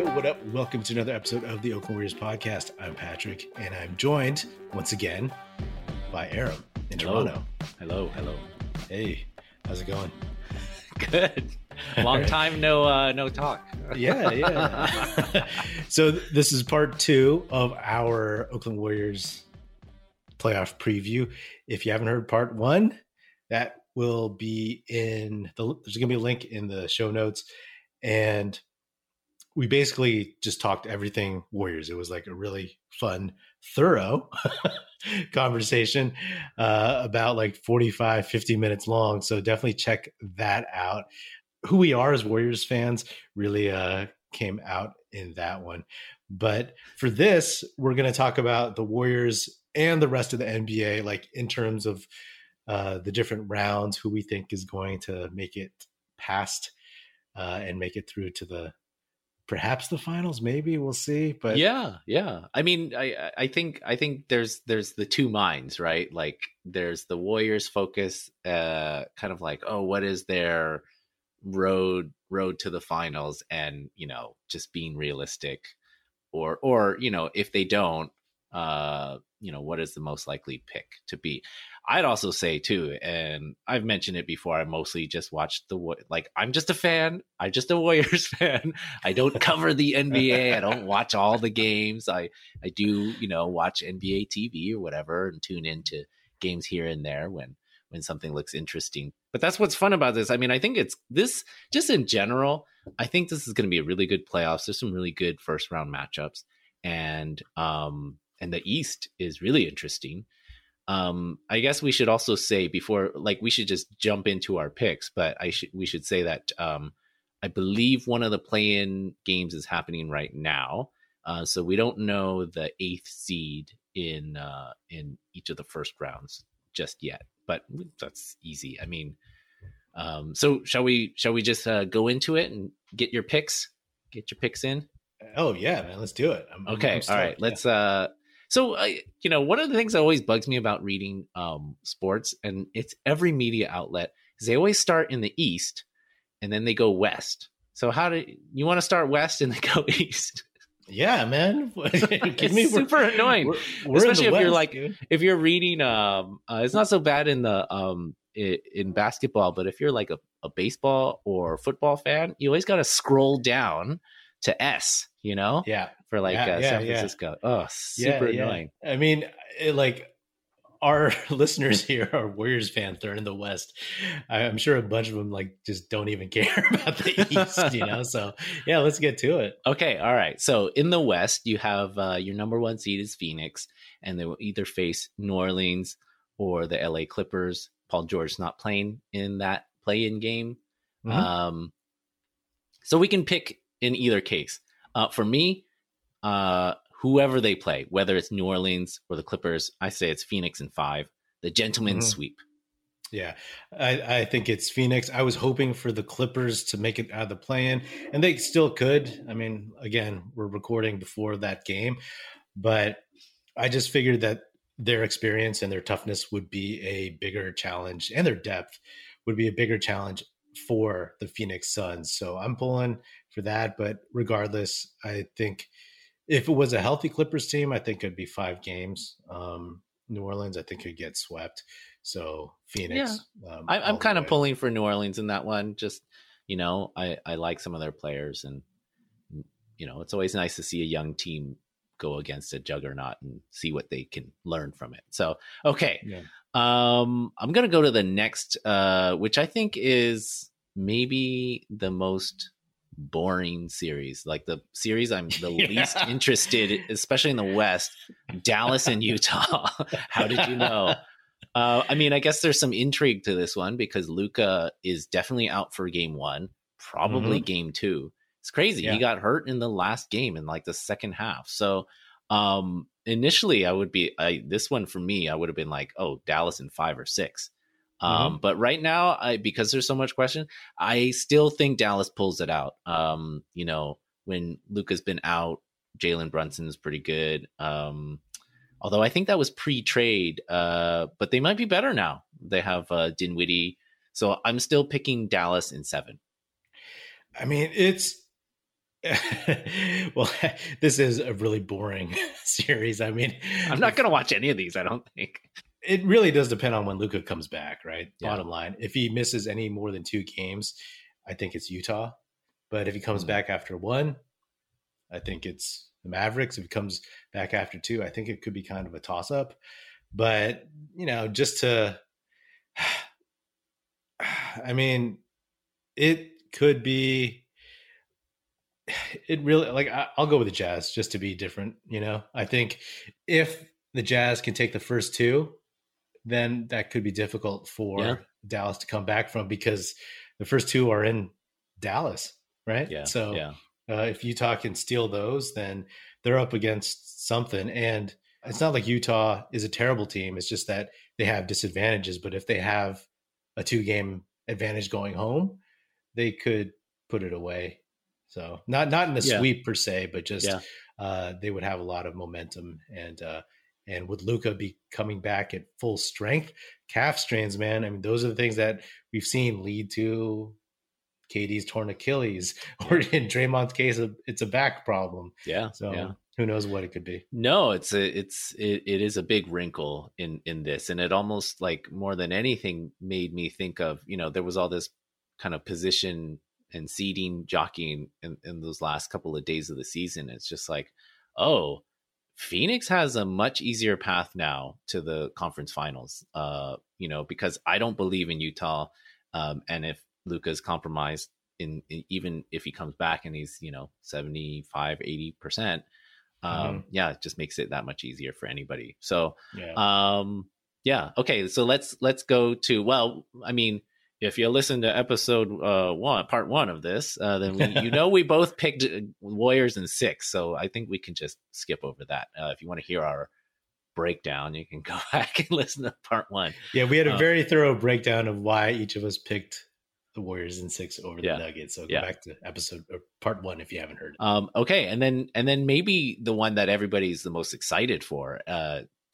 Yo, what up? Welcome to another episode of the Oakland Warriors podcast. I'm Patrick, and I'm joined once again by Aram in Toronto. Hello. Hey, how's it going? Good. Long time, no talk. Yeah. So this is part two of our Oakland Warriors playoff preview. If you haven't heard part one, that will be there's going to be a link in the show notes. And we basically just talked everything Warriors. It was like a really fun, thorough conversation about like 45, 50 minutes long. So definitely check that out. Who we are as Warriors fans really came out in that one. But for this, we're going to talk about the Warriors and the rest of the NBA, like in terms of the different rounds, who we think is going to make it past and make it through to perhaps the finals. Maybe we'll see. But yeah. I mean, I think there's the two minds, right? Like there's the Warriors focus, kind of like, oh, what is their road to the finals, and just being realistic, or if they don't, what is the most likely pick to be. I'd also say too, and I've mentioned it before, I mostly just watch I'm just a fan. I'm just a Warriors fan. I don't cover the NBA. I don't watch all the games. I do, watch NBA TV or whatever and tune into games here and there when something looks interesting. But that's what's fun about this. I mean, I think it's this just in general, I think this is going to be a really good playoffs. There's some really good first round matchups, and the East is really interesting. I guess we should also say before, we should just jump into our picks, but we should say that I believe one of the play-in games is happening right now. So we don't know the 8th seed in each of the first rounds just yet. But that's easy. I mean, so shall we just go into it and get your picks in? Oh yeah, man, let's do it. I'm stoked. All right, let's. So one of the things that always bugs me about reading sports, and it's every media outlet, is they always start in the East and then they go West. So how do you want to start West and then go East? Yeah, man. It's super annoying. We're especially if West, you're like, dude. If you're reading, it's not so bad in the in basketball, but if you're like a baseball or football fan, you always got to scroll down to S, for San Francisco. Yeah. Oh, super annoying. I mean, our listeners here are Warriors fans. They're in the West. I'm sure a bunch of them just don't even care about the East, So yeah, let's get to it. Okay, all right. So in the West, you have your number one seed is Phoenix, and they will either face New Orleans or the LA Clippers. Paul George not playing in that play-in game, so we can pick in either case. For me, whoever they play, whether it's New Orleans or the Clippers, I say it's Phoenix and 5, the gentleman's sweep. Yeah, I think it's Phoenix. I was hoping for the Clippers to make it out of the play-in, and they still could. I mean, again, we're recording before that game, but I just figured that their experience and their toughness would be a bigger challenge, and their depth would be a bigger challenge for the Phoenix Suns. So I'm pulling for that. But regardless, I think if it was a healthy Clippers team, I think it'd be 5 games. New Orleans, I think, could get swept. So Phoenix. Yeah. I'm kind of pulling for New Orleans in that one. Just, I like some of their players, and, it's always nice to see a young team go against a juggernaut and see what they can learn from it. So, okay. Yeah. I'm going to go to the next, which I think is maybe the most boring series, the series I'm the least interested, especially in the West, Dallas and Utah. How did you know? I mean, I guess there's some intrigue to this one because Luka is definitely out for game 1, probably game 2. It's crazy. Yeah. He got hurt in the last game in the second half. So, initially this one for me, I would have been like, oh, Dallas in 5 or 6. But right now, because there's so much question, I still think Dallas pulls it out. When Luka's been out, Jalen Brunson's pretty good. Although I think that was pre-trade, but they might be better now. They have Dinwiddie. So I'm still picking Dallas in 7. I mean, it's Well, this is a really boring series. I mean, I'm not going to watch any of these, I don't think. It really does depend on when Luka comes back, right? Yeah. Bottom line, if he misses any more than 2 games, I think it's Utah. But if he comes back after 1, I think it's the Mavericks. If he comes back after 2, I think it could be kind of a toss-up. But, you know, just to – I mean, it could be – it really – like, I'll go with the Jazz just to be different, you know? I think if the Jazz can take the first 2, then that could be difficult for Dallas to come back from, because the first 2 are in Dallas, right? Yeah. So if Utah can steal those, then they're up against something. And it's not like Utah is a terrible team. It's just that they have disadvantages. But if they have a 2-game advantage going home, they could put it away. So not in a sweep per se, but just they would have a lot of momentum. And would Luka be coming back at full strength? Calf strains, man. I mean, those are the things that we've seen lead to KD's torn Achilles, or in Draymond's case, it's a back problem. Yeah. So who knows what it could be? No, it is a big wrinkle in this. And it almost, like, more than anything made me think of, you know, there was all this kind of position and seeding jockeying in those last couple of days of the season. It's just like, oh, Phoenix has a much easier path now to the conference finals, you know, because I don't believe in Utah. And if Luka's compromised in even if he comes back and he's, you know, 75-80%, it just makes it that much easier for anybody. So, okay. So let's go to, well, I mean, if you listen to episode 1, part 1 of this, then we both picked Warriors in 6. So I think we can just skip over that. If you want to hear our breakdown, you can go back and listen to part 1. Yeah, we had a very thorough breakdown of why each of us picked the Warriors in 6 over the Nuggets. So go back to episode or part 1 if you haven't heard it. Okay, and then maybe the one that everybody's the most excited for: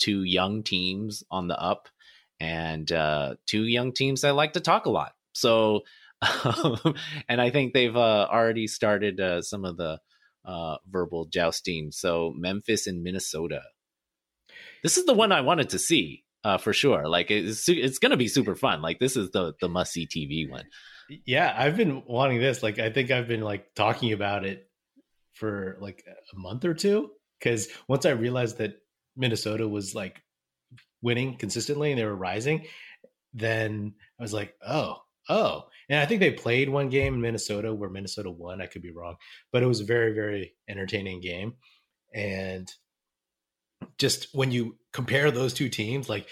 2 young teams on the up. And 2 young teams that like to talk a lot. So, and I think they've already started some of the verbal jousting. So Memphis and Minnesota. This is the one I wanted to see for sure. Like, it's going to be super fun. Like, this is the must-see TV one. Yeah, I've been wanting this. Like, I think I've been, like, talking about it for, like, a month or 2. Because once I realized that Minnesota was, like, winning consistently and they were rising, then I was like, oh. And I think they played one game in Minnesota where Minnesota won. I could be wrong, but it was a very, very entertaining game. And just when you compare those 2 teams, like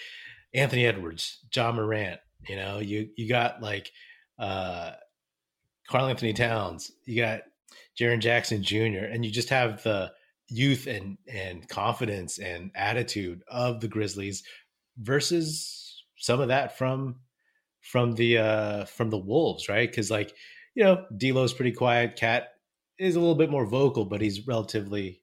Anthony Edwards, John Morant, you know, you got like Karl-Anthony Towns, you got Jaren Jackson Jr., and you just have the youth and confidence and attitude of the Grizzlies versus some of that from the Wolves, right? Because, like, you know, D'Lo's pretty quiet. Cat is a little bit more vocal, but he's relatively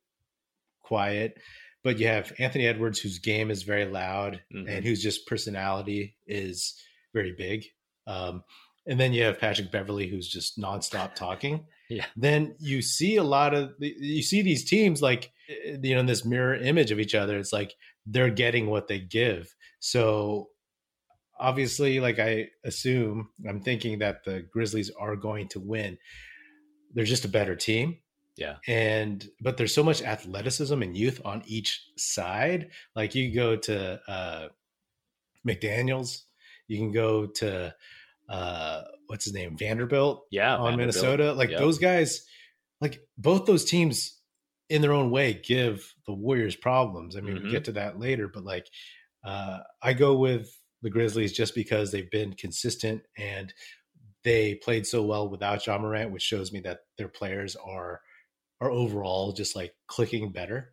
quiet. But you have Anthony Edwards, whose game is very loud and whose just personality is very big. And then you have Patrick Beverley, who's just nonstop talking. Yeah. Then you see these teams, like, you know, in this mirror image of each other. It's like they're getting what they give. So obviously, like, I'm thinking that the Grizzlies are going to win. They're just a better team. Yeah. But there's so much athleticism and youth on each side. Like, you go to McDaniels, you can go to what's his name? Vanderbilt on Minnesota. Like those guys, like both those teams in their own way give the Warriors problems. I mean, we'll get to that later, but like I go with the Grizzlies just because they've been consistent and they played so well without John Morant, which shows me that their players are overall just like clicking better.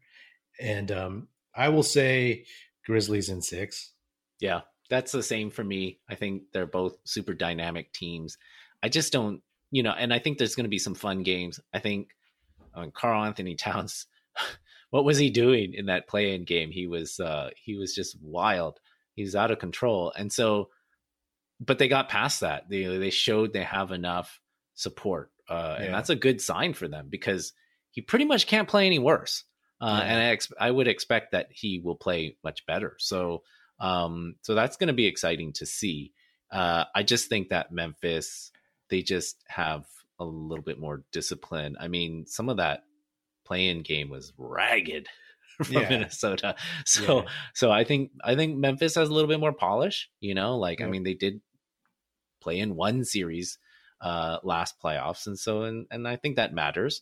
And I will say Grizzlies in 6. Yeah. That's the same for me. I think they're both super dynamic teams. I just don't, you know, and I think there's going to be some fun games. I think Karl-Anthony Towns, what was he doing in that play-in game? He was just wild. He was out of control. And so, but they got past that. They showed they have enough support And that's a good sign for them because he pretty much can't play any worse. And I would expect that he will play much better. So, so that's going to be exciting to see. I just think that Memphis, they just have a little bit more discipline. I mean, some of that play-in game was ragged from Minnesota. So, so I think Memphis has a little bit more polish, you know, like, I mean, they did play in one series, last playoffs. And so, and I think that matters.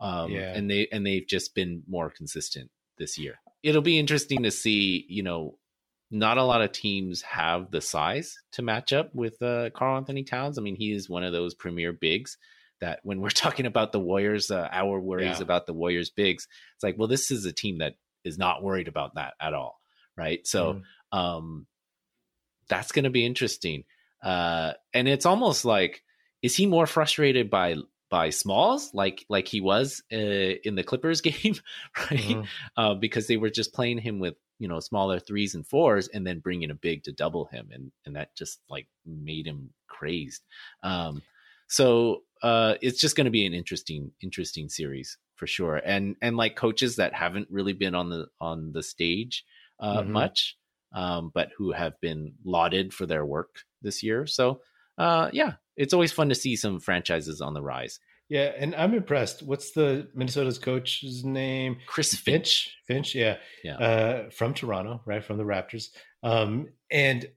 And they've just been more consistent this year. It'll be interesting to see, you know, not a lot of teams have the size to match up with Karl-Anthony Towns. I mean, he is one of those premier bigs that when we're talking about the Warriors, our worries about the Warriors bigs, it's like, well, this is a team that is not worried about that at all, right? So that's going to be interesting. And it's almost like, is he more frustrated by smalls like he was in the Clippers game, right? Because they were just playing him with, you know, smaller threes and fours and then bringing a big to double him. And that just like made him crazed. So it's just going to be an interesting series for sure. And like coaches that haven't really been on the stage much, but who have been lauded for their work this year. So it's always fun to see some franchises on the rise. Yeah, and I'm impressed. What's the Minnesota's coach's name? Chris Finch. Finch. From Toronto, right? From the Raptors. And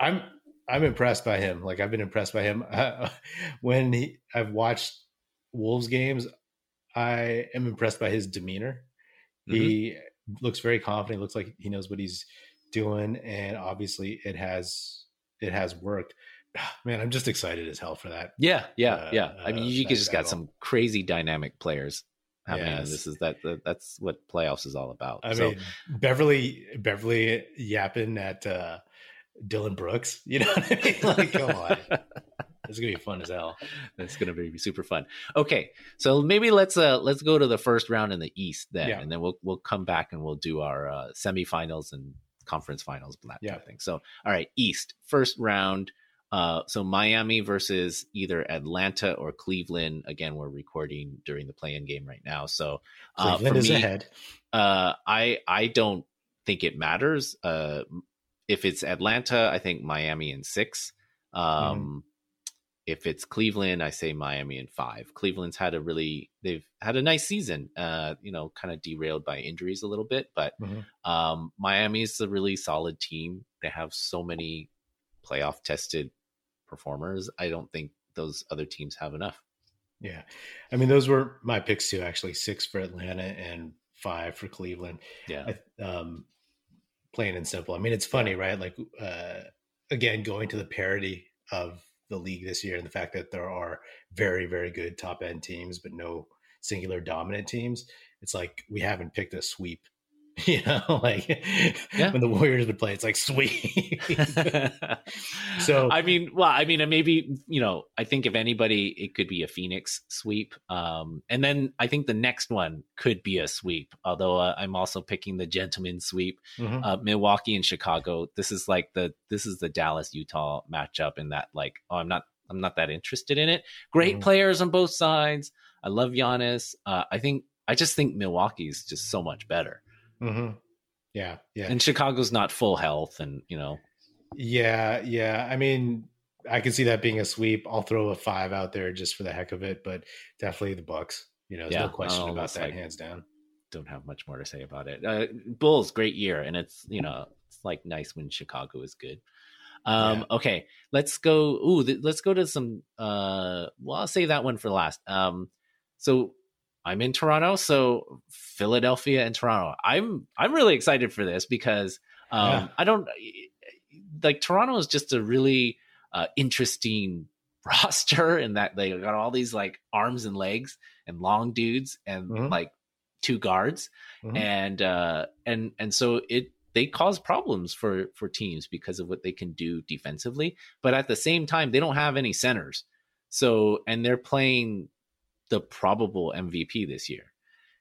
I'm impressed by him. Like, I've been impressed by him. I've watched Wolves games, I am impressed by his demeanor. Mm-hmm. He looks very confident. He looks like he knows what he's doing, and obviously it has worked. Man, I'm just excited as hell for that. Yeah. I mean, you just got some crazy dynamic players. That's what playoffs is all about. I mean, Beverly yapping at Dylan Brooks. You know what I mean? Like, come on. It's gonna be fun as hell. That's gonna be super fun. Okay, so maybe let's go to the first round in the East then, and then we'll come back and we'll do our semifinals and conference finals and that type of thing. So, all right, East first round. So Miami versus either Atlanta or Cleveland. Again, we're recording during the play-in game right now. So Cleveland is ahead. I don't think it matters. If it's Atlanta, I think Miami in 6. If it's Cleveland, I say Miami in 5. Cleveland's had they've had a nice season, you know, kind of derailed by injuries a little bit, but Miami's a really solid team. They have so many playoff tested performers. I don't think those other teams have enough. Yeah. I mean, those were my picks too, actually. 6 for Atlanta and 5 for Cleveland. Yeah. Plain and simple. I mean, it's funny, right? Like, again, going to the parity of the league this year and the fact that there are very, very good top end teams, but no singular dominant teams. It's like, we haven't picked a sweep. You know, like when the Warriors would play, it's like sweet. So I mean, maybe, you know, I think if anybody, it could be a Phoenix sweep. And then I think the next one could be a sweep. Although I'm also picking the gentleman sweep, Milwaukee and Chicago. This is the Dallas Utah matchup, and that like, oh, I'm not that interested in it. Great players on both sides. I love Giannis. I just think Milwaukee's just so much better. Yeah. And Chicago's not full health, and you know. Yeah. I mean, I can see that being a sweep. I'll throw a 5 out there just for the heck of it, but definitely the Bucks. You know, there's no question about that, like, hands down. Don't have much more to say about it. Bulls, great year, and it's, you know, it's like nice when Chicago is good. Okay, let's go. Let's go to some. Well, I'll save that one for last. So. I'm in Toronto, so Philadelphia and Toronto. I'm really excited for this because I don't like Toronto is just a really interesting roster in that they got all these like arms and legs and long dudes and like two guards and so they cause problems for teams because of what they can do defensively, but at the same time they don't have any centers. So and they're playing the probable MVP this year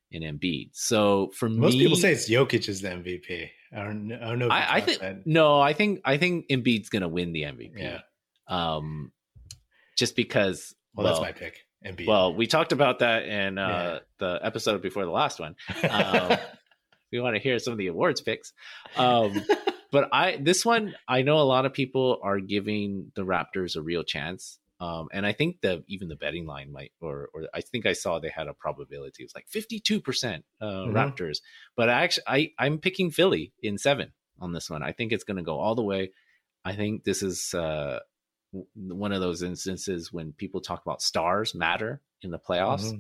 in Embiid. So for me, most people say it's Jokic is the MVP. I don't know. If I think Embiid's going to win the MVP. Just because Well, that's my pick. Embiid. Well, we talked about that in the episode before the last one. We want to hear some of the awards picks. But I know a lot of people are giving the Raptors a real chance. And I think even the betting line might, or I think I saw they had a probability. It was like 52% Raptors, but I'm picking Philly in 7 on this one. I think it's going to go all the way. I think this is one of those instances when people talk about stars matter in the playoffs.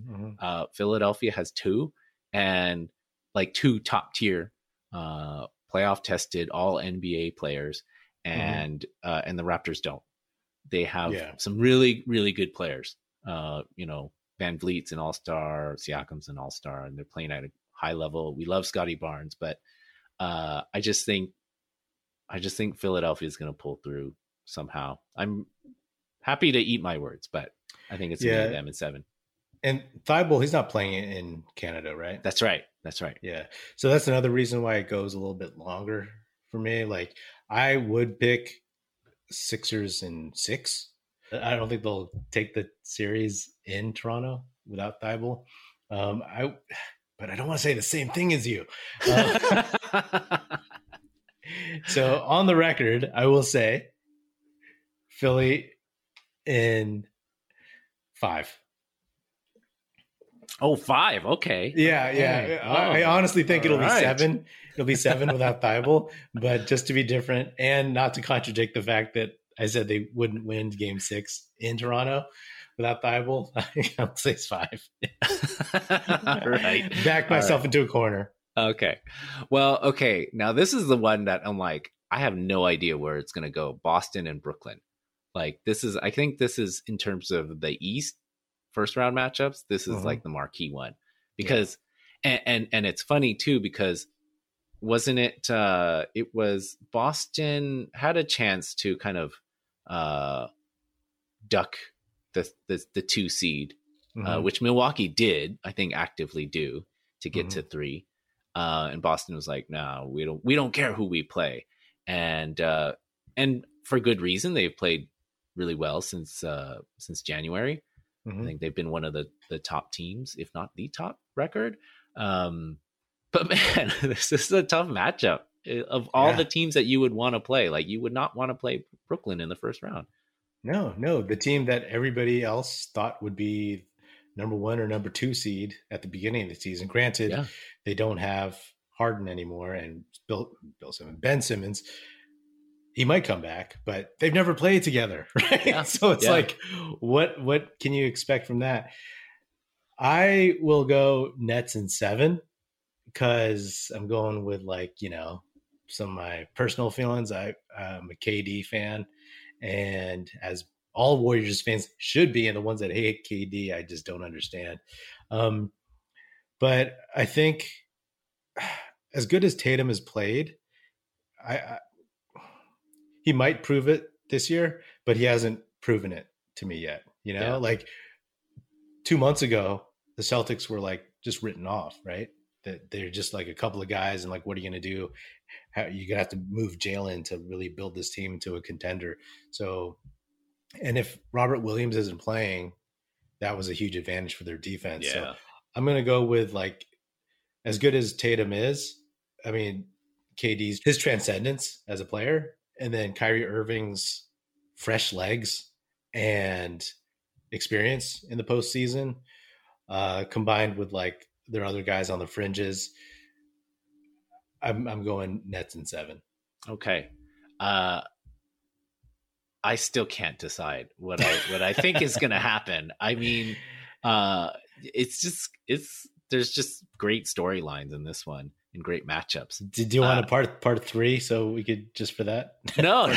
Philadelphia has 2 and like 2 top tier playoff tested all NBA players, and the Raptors don't. They have some really, really good players. Van Vliet's an all-star, Siakam's an all-star, and they're playing at a high level. We love Scottie Barnes, but I just think Philadelphia is going to pull through somehow. I'm happy to eat my words, but I think it's going to be them in 7. And Thybulle, he's not playing in Canada, right? That's right. Yeah. So that's another reason why it goes a little bit longer for me. Like, I would pick Sixers in 6. I don't think they'll take the series in Toronto without Thybulle. But I don't want to say the same thing as you. So on the record, I will say Philly in 5. Oh, 5. Okay. Yeah. Oh, I honestly think it'll be 7. It'll be 7 without Thybulle, but just to be different and not to contradict the fact that I said they wouldn't win game 6 in Toronto without Thybulle, I'll say it's 5. Right. Back myself into a corner. Okay. Well, okay. Now this is the one that I'm like, I have no idea where it's going to go. Boston and Brooklyn. Like I think this is in terms of the East, first round matchups, this is like the marquee one because and it's funny too because wasn't it it was Boston had a chance to kind of duck the 2 seed which Milwaukee did I think actively do to get to 3 and Boston was like no, we don't care who we play and for good reason. They've played really well since January. I think they've been one of the top teams, if not the top record. But man, this is a tough matchup of all the teams that you would want to play. Like you would not want to play Brooklyn in the first round. No. The team that everybody else thought would be number 1 or number 2 seed at the beginning of the season. Granted, they don't have Harden anymore and Bill Simmons, Ben Simmons. He might come back, but they've never played together, right? Yeah. So it's like, what can you expect from that? I will go Nets in 7 because I'm going with some of my personal feelings. I'm a KD fan, and as all Warriors fans should be, and the ones that hate KD, I just don't understand. But I think as good as Tatum has played, he might prove it this year, but he hasn't proven it to me yet. Like 2 months ago, the Celtics were like just written off, right? That they're just like a couple of guys and like, what are you going to do? You're going to have to move Jalen to really build this team into a contender. So, and if Robert Williams isn't playing, that was a huge advantage for their defense. Yeah. So I'm going to go with like, as good as Tatum is, I mean, KD's his transcendence as a player, and then Kyrie Irving's fresh legs and experience in the postseason, combined with like their other guys on the fringes, I'm going Nets in 7. Okay, I still can't decide what I think is going to happen. I mean, there's just great storylines in this one. Great matchups. Did you want a part 3 so we could just for that? No.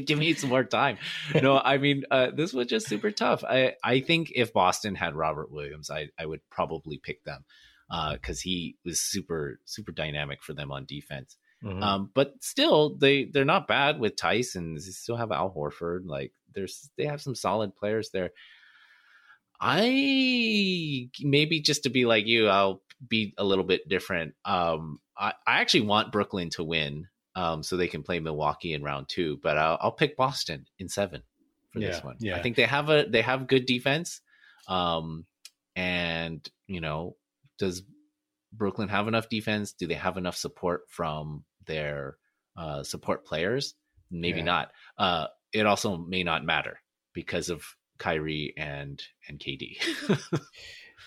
Give me some more time. No, I mean this was just super tough. I think if Boston had Robert Williams, I would probably pick them because he was super super dynamic for them on defense. But still, they're not bad with Tice, and they still have Al Horford. Like they have some solid players there. I maybe just to be like you, I'll be a little bit different. I actually want Brooklyn to win so they can play Milwaukee in round 2, but I'll pick Boston in 7 for this one. Yeah. I think they have good defense. And you know, does Brooklyn have enough defense? Do they have enough support from their support players? Maybe not. It also may not matter because of Kyrie and KD.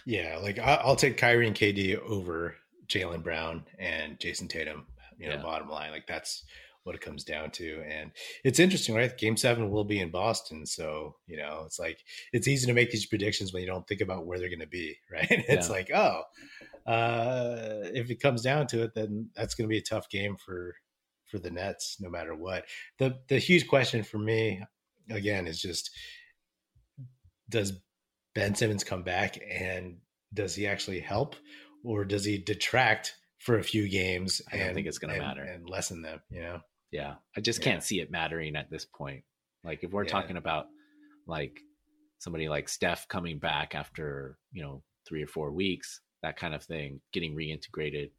Yeah, like I'll take Kyrie and KD over Jaylen Brown and Jason Tatum. You know, bottom line, like that's what it comes down to. And it's interesting, right? Game 7 will be in Boston. So, you know, it's like, it's easy to make these predictions when you don't think about where they're going to be, right? It's like, if it comes down to it, then that's going to be a tough game for the Nets, no matter what. The huge question for me, again, is just, does Ben Simmons come back and does he actually help, or does he detract for a few games? I don't think it's going to matter and lessen them, you know? Yeah. I just can't see it mattering at this point. Like if we're talking about like somebody like Steph coming back after, you know, 3 or 4 weeks, that kind of thing, getting reintegrated,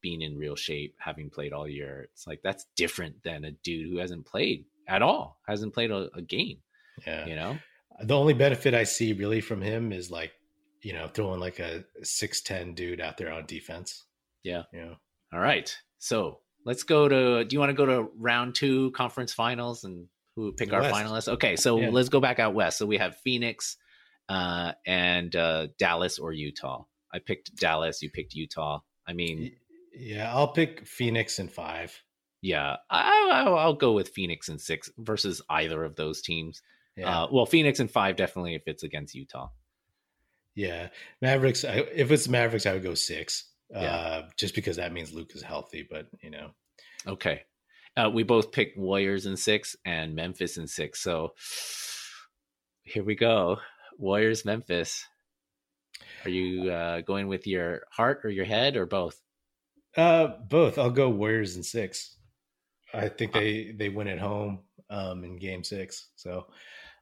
being in real shape, having played all year. It's like, that's different than a dude who hasn't played at all, hasn't played a game. Yeah. You know, the only benefit I see really from him is like, you know, throwing like a 6'10" dude out there on defense. Yeah. Yeah. All right. So let's go to, do you want to go to round 2 conference finals and who pick our finalists? Okay. So let's go back out West. So we have Phoenix and Dallas or Utah. I picked Dallas. You picked Utah. I mean, yeah, I'll pick Phoenix in 5. Yeah. I'll go with Phoenix in 6 versus either of those teams. Yeah. Well, Phoenix in 5, definitely if it's against Utah. Yeah. Mavericks. If it's Mavericks, I would go 6. Just because that means Luke is healthy, but you know. Okay. We both picked Warriors in 6 and Memphis in 6. So here we go. Warriors, Memphis. Are you going with your heart or your head or both? Both. I'll go Warriors in 6. I think they win at home in game 6. So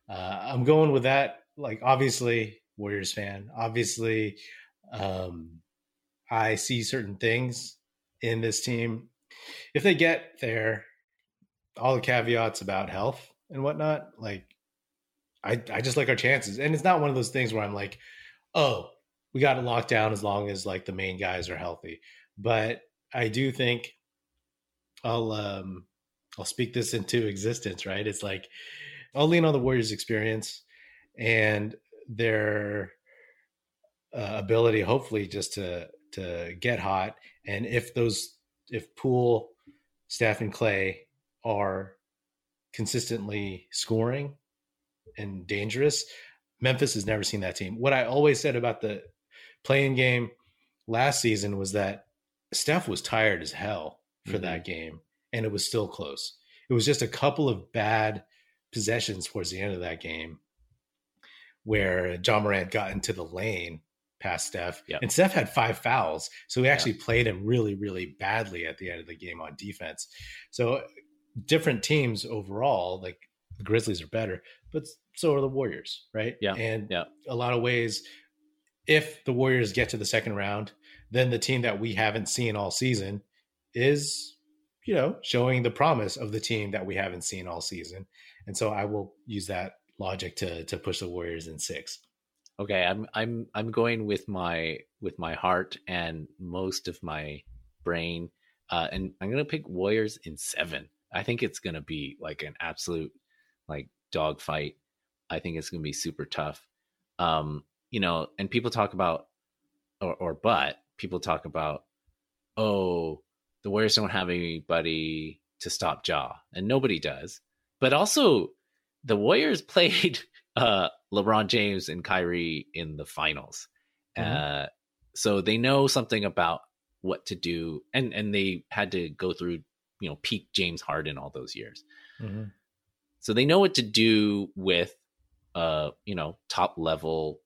I'm going with that. Like obviously Warriors fan, obviously I see certain things in this team. If they get there, all the caveats about health and whatnot, like I just like our chances. And it's not one of those things where I'm like, oh, we got it locked down as long as like the main guys are healthy. But I do think I'll speak this into existence, right? It's like I'll lean on the Warriors' experience and their ability, hopefully, just to get hot. And if Poole, Steph, and Klay are consistently scoring and dangerous, Memphis has never seen that team. What I always said about the play-in game last season was that Steph was tired as hell for that game, and it was still close. It was just a couple of bad possessions towards the end of that game where John Morant got into the lane past Steph, and Steph had 5 fouls. So he actually played him really, really badly at the end of the game on defense. So different teams overall, like the Grizzlies are better, but so are the Warriors, right? Yeah. And a lot of ways, if the Warriors get to the second round, then the team that we haven't seen all season is, you know, showing the promise of the team that we haven't seen all season. And so I will use that logic to push the Warriors in 6. Okay, I'm going with my heart and most of my brain, and I'm gonna pick Warriors in 7. I think it's gonna be like an absolute like dogfight. I think it's gonna be super tough. You know, and people talk about but people talk about, oh, the Warriors don't have anybody to stop Ja, and nobody does, but also the Warriors played LeBron James and Kyrie in the finals. So they know something about what to do. And they had to go through, you know, peak James Harden all those years. So they know what to do with, you know, top level,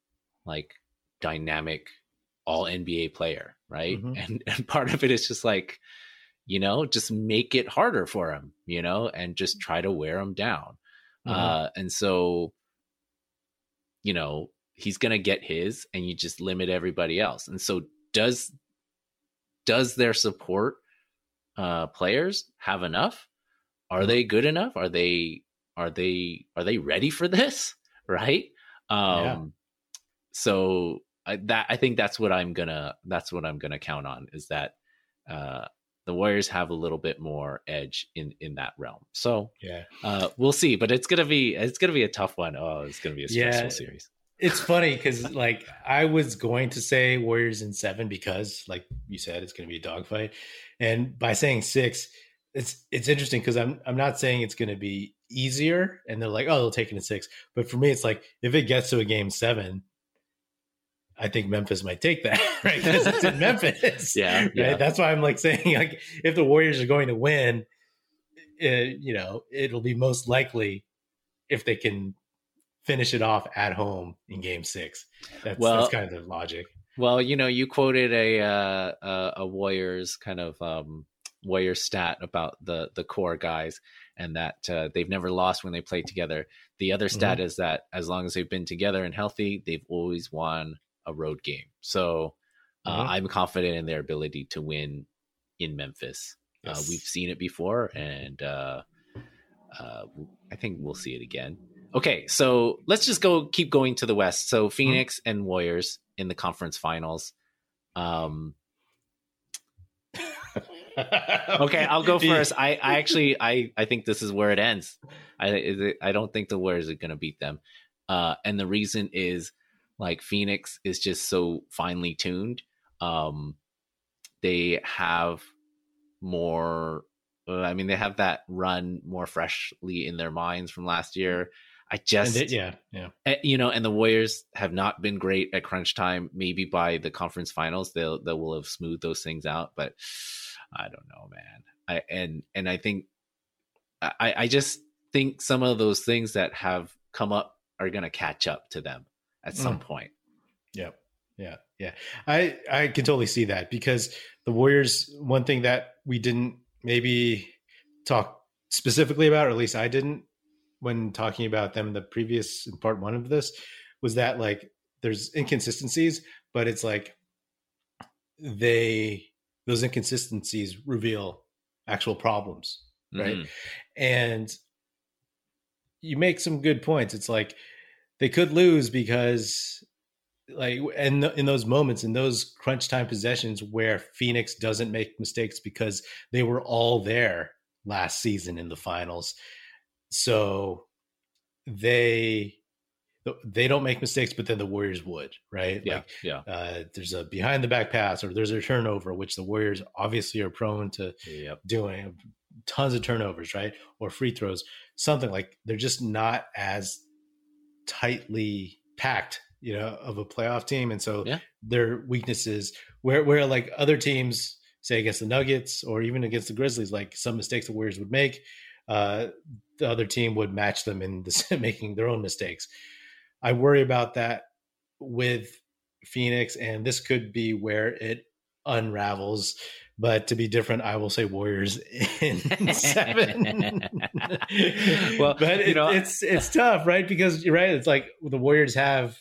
like dynamic, all NBA player. Right. And part of it is just like, you know, just make it harder for him, you know, and just try to wear him down. And so, you know, he's going to get his, and you just limit everybody else. And so does their support players have enough? Are they good enough? Are they are they ready for this? Right. So I think that's what I'm gonna count on, is that the Warriors have a little bit more edge in that realm. So we'll see, but it's gonna be a tough one. Oh, it's gonna be a stressful series. It's funny because like I was going to say Warriors in 7 because, like you said, it's gonna be a dogfight, and by saying 6, it's interesting because I'm not saying it's gonna be easier, and they're like, oh, they'll take it in 6, but for me, it's like if it gets to a game 7. I think Memphis might take that, right? Because it's in Memphis. Right? That's why I'm like saying, like, if the Warriors are going to win, it'll be most likely if they can finish it off at home in Game 6. That's kind of the logic. Well, you quoted a Warriors kind of Warriors stat about the core guys, and that they've never lost when they played together. The other stat is that as long as they've been together and healthy, they've always won a road game. So I'm confident in their ability to win in Memphis. Yes. We've seen it before, and I think we'll see it again. Okay, so let's just keep going to the West. So Phoenix and Warriors in the conference finals. Okay, I'll go first. I think this is where it ends. I don't think the Warriors are going to beat them. And the reason is, like, Phoenix is just so finely tuned. They have more, they have that run more freshly in their minds from last year. And the Warriors have not been great at crunch time. Maybe by the conference finals, they will have smoothed those things out. But I don't know, man. I just think some of those things that have come up are going to catch up to them at some point. Yeah. I can totally see that, because the Warriors, one thing that we didn't maybe talk specifically about, or at least I didn't when talking about them in part one of this, was that, like, there's inconsistencies, but it's like those inconsistencies reveal actual problems, right? And you make some good points. It's like, they could lose because, like, and in those moments, in those crunch time possessions where Phoenix doesn't make mistakes, because they were all there last season in the finals. So they don't make mistakes, but then the Warriors would, right? There's a behind the back pass, or there's a turnover, which the Warriors obviously are prone to doing. Tons of turnovers, right? Or free throws, something like, they're just not as tightly packed, of a playoff team. And so their weaknesses, where like other teams, say against the Nuggets or even against the Grizzlies, like, some mistakes the Warriors would make, the other team would match them in making their own mistakes. I worry about that with Phoenix, and this could be where it unravels. But to be different, I will say Warriors in 7. Well, but it's tough, right? Because you're right. It's like the Warriors have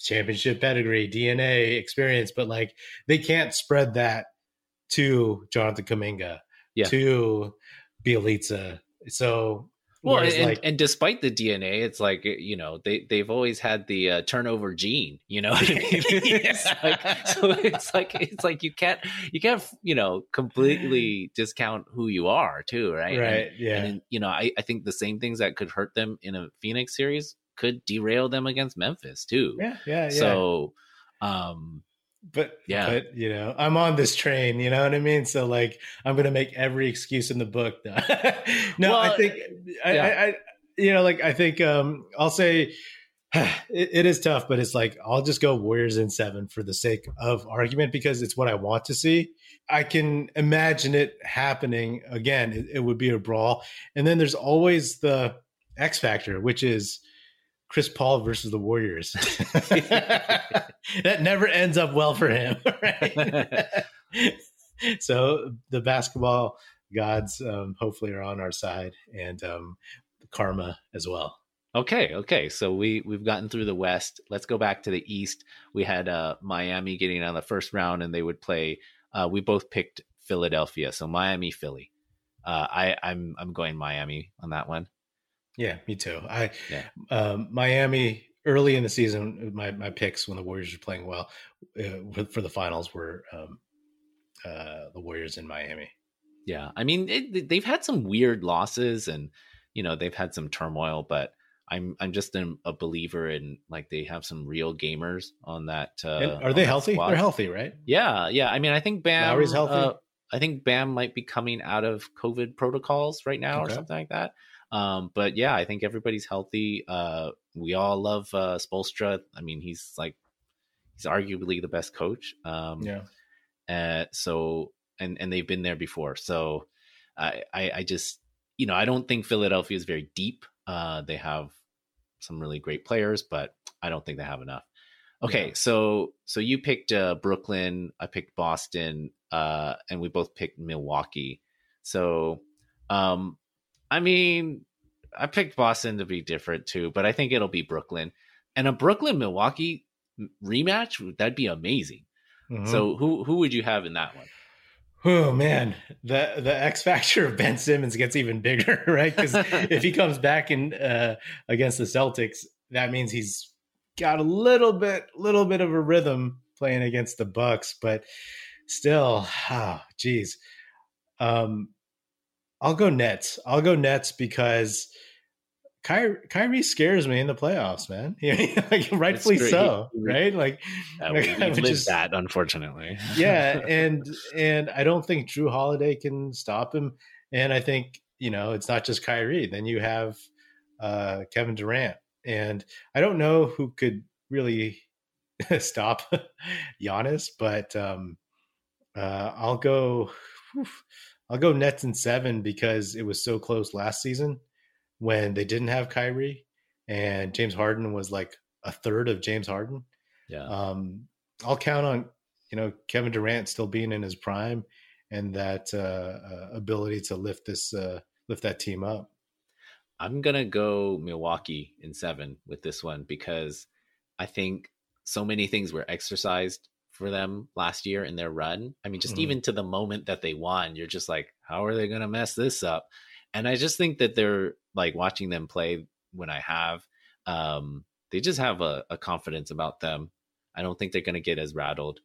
championship pedigree, DNA, experience, but, like, they can't spread that to Jonathan Kuminga, to Bielica. So, and despite the DNA, it's like, they've always had the turnover gene, what I mean? It's like you can't completely discount who you are too, right? Right. And I think the same things that could hurt them in a Phoenix series could derail them against Memphis too. Yeah. So, But I'm on this train, you know what I mean? So, like, I'm going to make every excuse in the book. No, I think I'll say it is tough, but it's like, I'll just go Warriors in 7 for the sake of argument, because it's what I want to see. I can imagine it happening again. It would be a brawl. And then there's always the X factor, which is Chris Paul versus the Warriors. That never ends up well for him, right? So the basketball gods hopefully are on our side, and karma as well. Okay. So we've gotten through the West. Let's go back to the East. We had Miami getting out of the first round, and they would play. We both picked Philadelphia, so Miami, Philly. I'm going Miami on that one. Yeah, me too. Miami early in the season, my picks when the Warriors were playing well for the finals were the Warriors in Miami. Yeah, I mean they've had some weird losses, and you know they've had some turmoil, but I'm just a believer in like they have some real gamers on that. Are they healthy? Squad. They're healthy, right? Yeah, yeah. I mean, I think Bam. Lowry's healthy. I think Bam might be coming out of COVID protocols right now or something like that. But yeah, I think everybody's healthy. We all love Spoelstra. I mean, he's arguably the best coach. So they've been there before. So I just, you know, I don't think Philadelphia is very deep. They have some really great players, but I don't think they have enough. Okay. Yeah. So you picked Brooklyn, I picked Boston, and we both picked Milwaukee. So, I mean, I picked Boston to be different too, but I think it'll be Brooklyn. And a Brooklyn-Milwaukee rematch, that'd be amazing. Mm-hmm. So who would you have in that one? Oh, man, the X factor of Ben Simmons gets even bigger, right? Because if he comes back in against the Celtics, that means he's got a little bit of a rhythm playing against the Bucks. But still, I'll go Nets. I'll go Nets because Kyrie scares me in the playoffs, man. Like, rightfully so, right? Like, we live that, unfortunately. Yeah, and I don't think Drew Holiday can stop him. And I think, you know, it's not just Kyrie. Then you have Kevin Durant. And I don't know who could really stop Giannis, but I'll go Nets in 7 because it was so close last season when they didn't have Kyrie and James Harden was like a third of James Harden. Yeah. I'll count on, you know, Kevin Durant still being in his prime and that ability to lift that team up. I'm going to go Milwaukee in 7 with this one because I think so many things were exercised for them last year in their run. I mean, just even to the moment that they won, you're just like, how are they going to mess this up? And I just think that they're like watching them play when I have, they just have a confidence about them. I don't think they're going to get as rattled.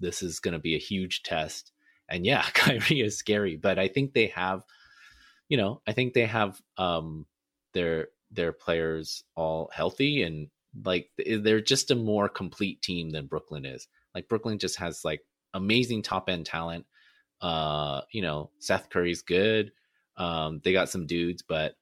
This is going to be a huge test. And yeah, Kyrie is scary, but I think they have, you know, their players all healthy and, like they're just a more complete team than Brooklyn is. Like Brooklyn just has like amazing top end talent. You know, Seth Curry's good. They got some dudes, but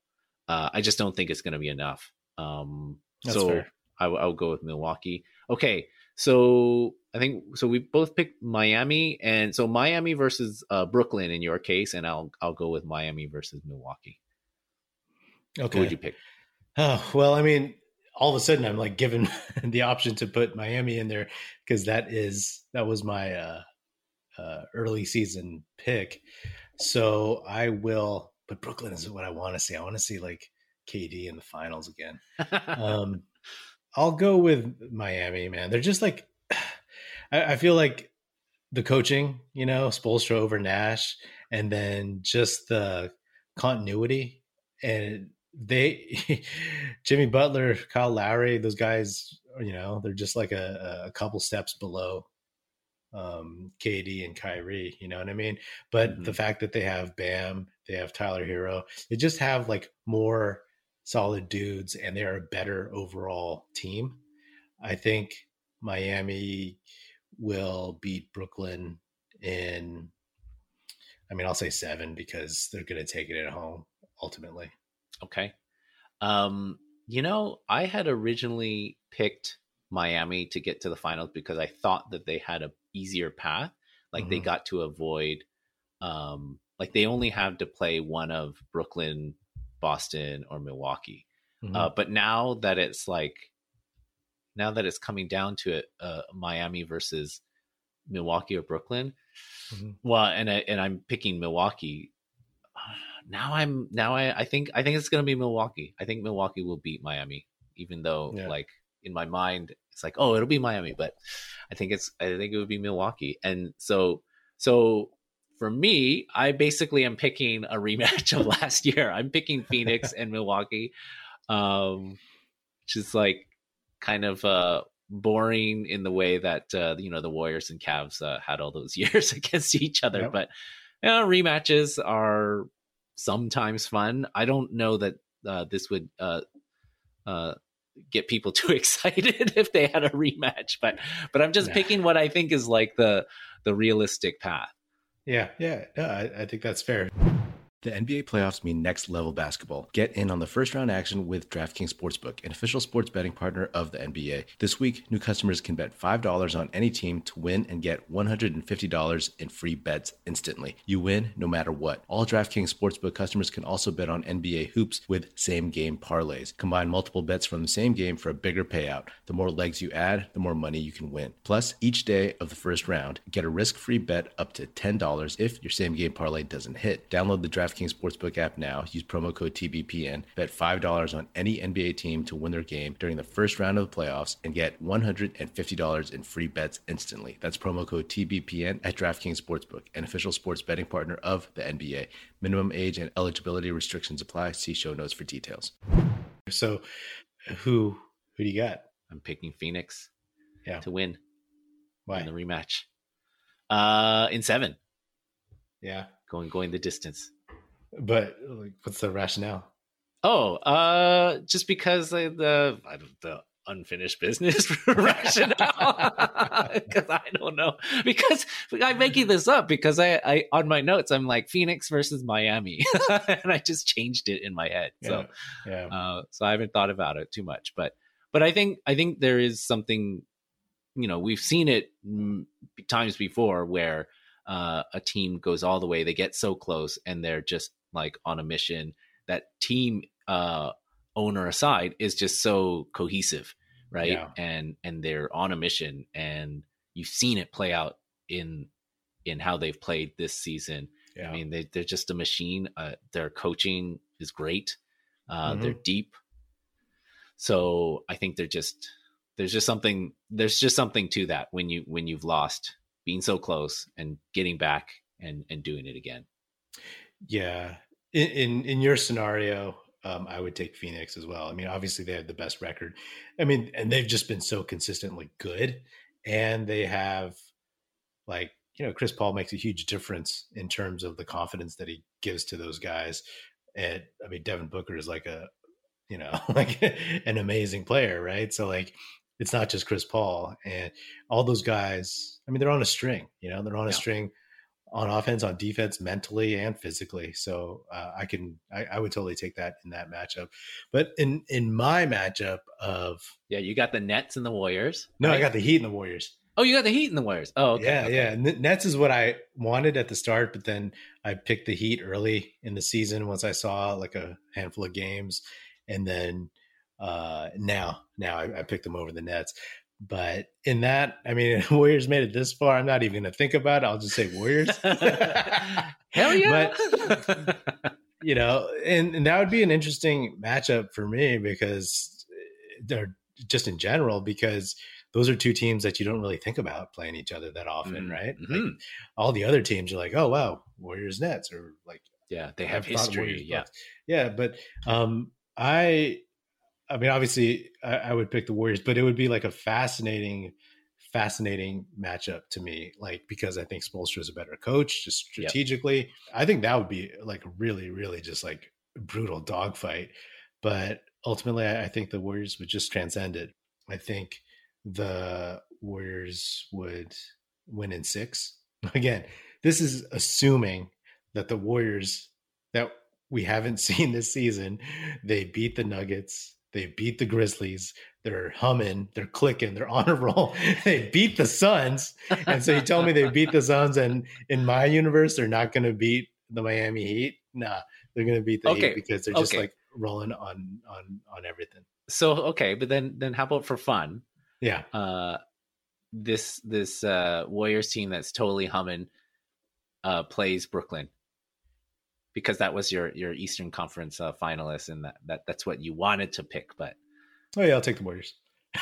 I just don't think it's going to be enough. That's fair. I'll go with Milwaukee. Okay, so I think so. We both picked Miami, and so Miami versus Brooklyn in your case, and I'll go with Miami versus Milwaukee. Okay, who would you pick? Oh well, I mean. All of a sudden I'm like given the option to put Miami in there because that was my early season pick. So I will, but Brooklyn is what I want to see. I want to see like KD in the finals again. I'll go with Miami, man. They're just like, I feel like the coaching, you know, Spoelstra over Nash and then just the continuity and Jimmy Butler, Kyle Lowry, those guys, you know, they're just like a couple steps below KD and Kyrie, you know what I mean? But the fact that they have Bam, they have Tyler Hero, they just have like more solid dudes and they're a better overall team. I think Miami will beat Brooklyn in, I mean, I'll say 7 because they're going to take it at home ultimately. Okay. You know, I had originally picked Miami to get to the finals because I thought that they had an easier path. Like they got to avoid, like they only have to play one of Brooklyn, Boston, or Milwaukee. But now that it's coming down to it, Miami versus Milwaukee or Brooklyn. Well, and I'm picking Milwaukee. I think it's going to be Milwaukee. I think Milwaukee will beat Miami, even though like in my mind, it's like, oh, it'll be Miami, but I think it would be Milwaukee. And so For me, I basically am picking a rematch of last year. I'm picking Phoenix and Milwaukee, which is like kind of boring in the way that, you know, the Warriors and Cavs had all those years against each other. Yep. But you know, rematches are sometimes fun. I don't know that this would get people too excited if they had a rematch, but I'm just picking what I think is like the realistic path. I think that's fair. The NBA playoffs mean next level basketball. Get in on the first round action with DraftKings Sportsbook, an official sports betting partner of the NBA. This week, new customers can bet $5 on any team to win and get $150 in free bets instantly. You win no matter what. All DraftKings Sportsbook customers can also bet on NBA hoops with same game parlays. Combine multiple bets from the same game for a bigger payout. The more legs you add, the more money you can win. Plus, each day of the first round, get a risk-free bet up to $10 if your same game parlay doesn't hit. Download the DraftKings Sportsbook app now. Use promo code TBPN. Bet $5 on any NBA team to win their game during the first round of the playoffs and get $150 in free bets instantly. That's promo code TBPN at DraftKings Sportsbook, an official sports betting partner of the NBA. Minimum age and eligibility restrictions apply. See show notes for details. So who do you got? I'm picking Phoenix to win. Why? In the rematch. In seven. Yeah. Going the distance. But like, what's the rationale? Oh, just because the unfinished business rationale. Because I don't know. Because I'm making this up because I on my notes I'm like Phoenix versus Miami, and I just changed it in my head. So I haven't thought about it too much. But I think there is something. You know, we've seen it times before where a team goes all the way, they get so close, and they're just like on a mission. That team owner aside is just so cohesive, right? Yeah. And they're on a mission, and you've seen it play out in how they've played this season. Yeah. I mean, they're just a machine. Their coaching is great. They're deep. So I think there's just something to that when you've lost, being so close and getting back and doing it again. Yeah. In your scenario, I would take Phoenix as well. I mean, obviously they have the best record. I mean, and they've just been so consistently good, and they have like, you know, Chris Paul makes a huge difference in terms of the confidence that he gives to those guys. And I mean, Devin Booker is like an amazing player. Right. So like, it's not just Chris Paul and all those guys. I mean, they're on a string, you know, they're on a string on offense, on defense, mentally and physically. So I would totally take that in that matchup. But in my matchup of. Yeah. You got the Nets and the Warriors. No, right? I got the Heat and the Warriors. Oh, you got the Heat and the Warriors. Oh, okay. Yeah. Okay. Yeah. Nets is what I wanted at the start, but then I picked the Heat early in the season once I saw like a handful of games, and then now I picked them over the Nets. But in that, I mean, Warriors made it this far. I'm not even going to think about it. I'll just say Warriors. Hell yeah. But, you know, and that would be an interesting matchup for me because they're just in general, because those are two teams that you don't really think about playing each other that often. Mm-hmm. Right. Like, all the other teams you're like, oh, wow, Warriors Nets, or like, yeah, they have history. Yeah. Bucks. Yeah. But, I mean, obviously, I would pick the Warriors, but it would be like a fascinating matchup to me, like, because I think Spoelstra is a better coach, just strategically. Yep. I think that would be like really, really just like brutal dogfight. But ultimately, I think the Warriors would just transcend it. I think the Warriors would win in six. Again, this is assuming that the Warriors that we haven't seen this season, they beat the Nuggets. They beat the Grizzlies. They're humming. They're clicking. They're on a roll. They beat the Suns. And so you tell me they beat the Suns, and in my universe, they're not going to beat the Miami Heat. Nah, they're going to beat the Heat because they're just like rolling on everything. So, okay. But then how about for fun? Yeah. This Warriors team that's totally humming plays Brooklyn. Because that was your Eastern Conference finalist, and that's what you wanted to pick. But I'll take the Warriors.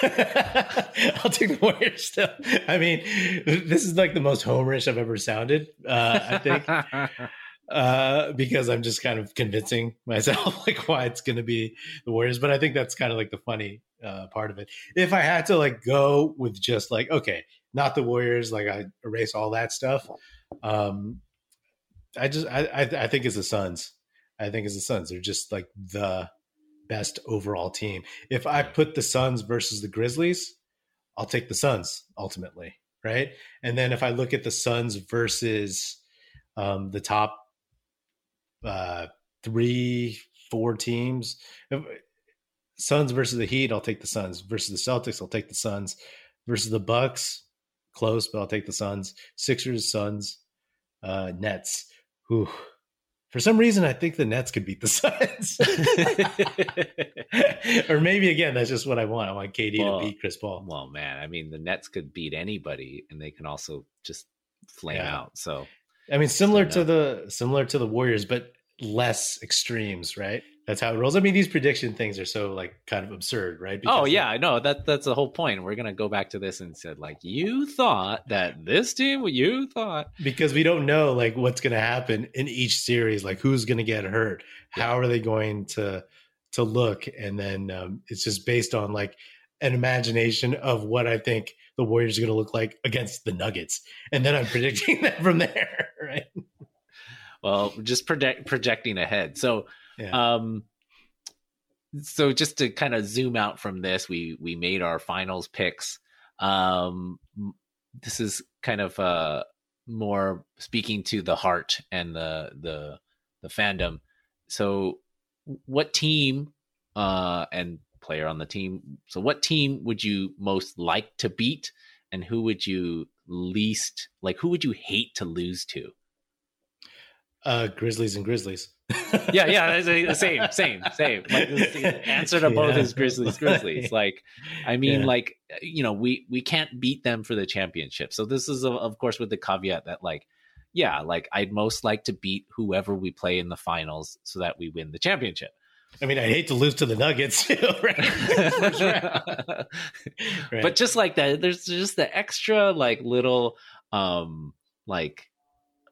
I'll take the Warriors still. I mean, this is like the most homerish I've ever sounded, I think, because I'm just kind of convincing myself like why it's going to be the Warriors. But I think that's kind of like the funny part of it. If I had to like go with just like, okay, not the Warriors, like I erase all that stuff. I think it's the Suns. I think it's the Suns. They're just like the best overall team. If I put the Suns versus the Grizzlies, I'll take the Suns ultimately, right? And then if I look at the Suns versus the top 3-4 teams, Suns versus the Heat, I'll take the Suns. Versus the Celtics, I'll take the Suns. Versus the Bucks, close, but I'll take the Suns. Sixers, Suns, Nets. Whew. For some reason, I think the Nets could beat the Suns. Or maybe, again, that's just what I want. I want KD to beat Chris Paul. Well, man, I mean, the Nets could beat anybody, and they can also just flame out. So, I mean, similar to the Warriors, but less extremes, right? That's how it rolls. I mean, these prediction things are so like kind of absurd, right? Because I know that's the whole point. We're gonna go back to this and said like you thought that this team, you thought, because we don't know like what's gonna happen in each series, like who's gonna get hurt, how are they going to look, and then it's just based on like an imagination of what I think the Warriors are gonna look like against the Nuggets, and then I'm predicting that from there, right? Well, just projecting ahead, so. Yeah. So just to kind of zoom out from this, we made our finals picks. This is kind of more speaking to the heart and the fandom. So what team and player on the team? So what team would you most like to beat, and who would you least like? Who would you hate to lose to? Grizzlies. yeah, same. Like the answer to both is Grizzlies. Like, I mean, like you know, we can't beat them for the championship. So this is of course with the caveat that like, yeah, like I'd most like to beat whoever we play in the finals so that we win the championship. I mean, I hate to lose to the Nuggets, too, right? Right. But just like that, there's just the extra like little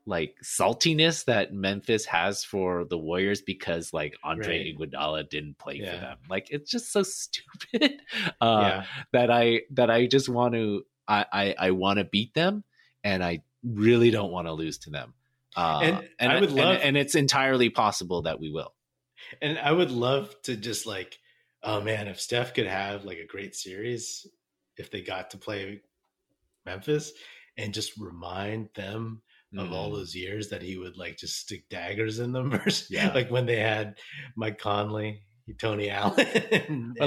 like saltiness that Memphis has for the Warriors because like Andre Iguodala didn't play for them. Like it's just so stupid that I just want to I want to beat them, and I really don't want to lose to them. And I would love, and it's entirely possible that we will. And I would love to just like, oh man, if Steph could have like a great series if they got to play Memphis and just remind them of all those years that he would like just stick daggers in them, versus like when they had Mike Conley, Tony Allen. I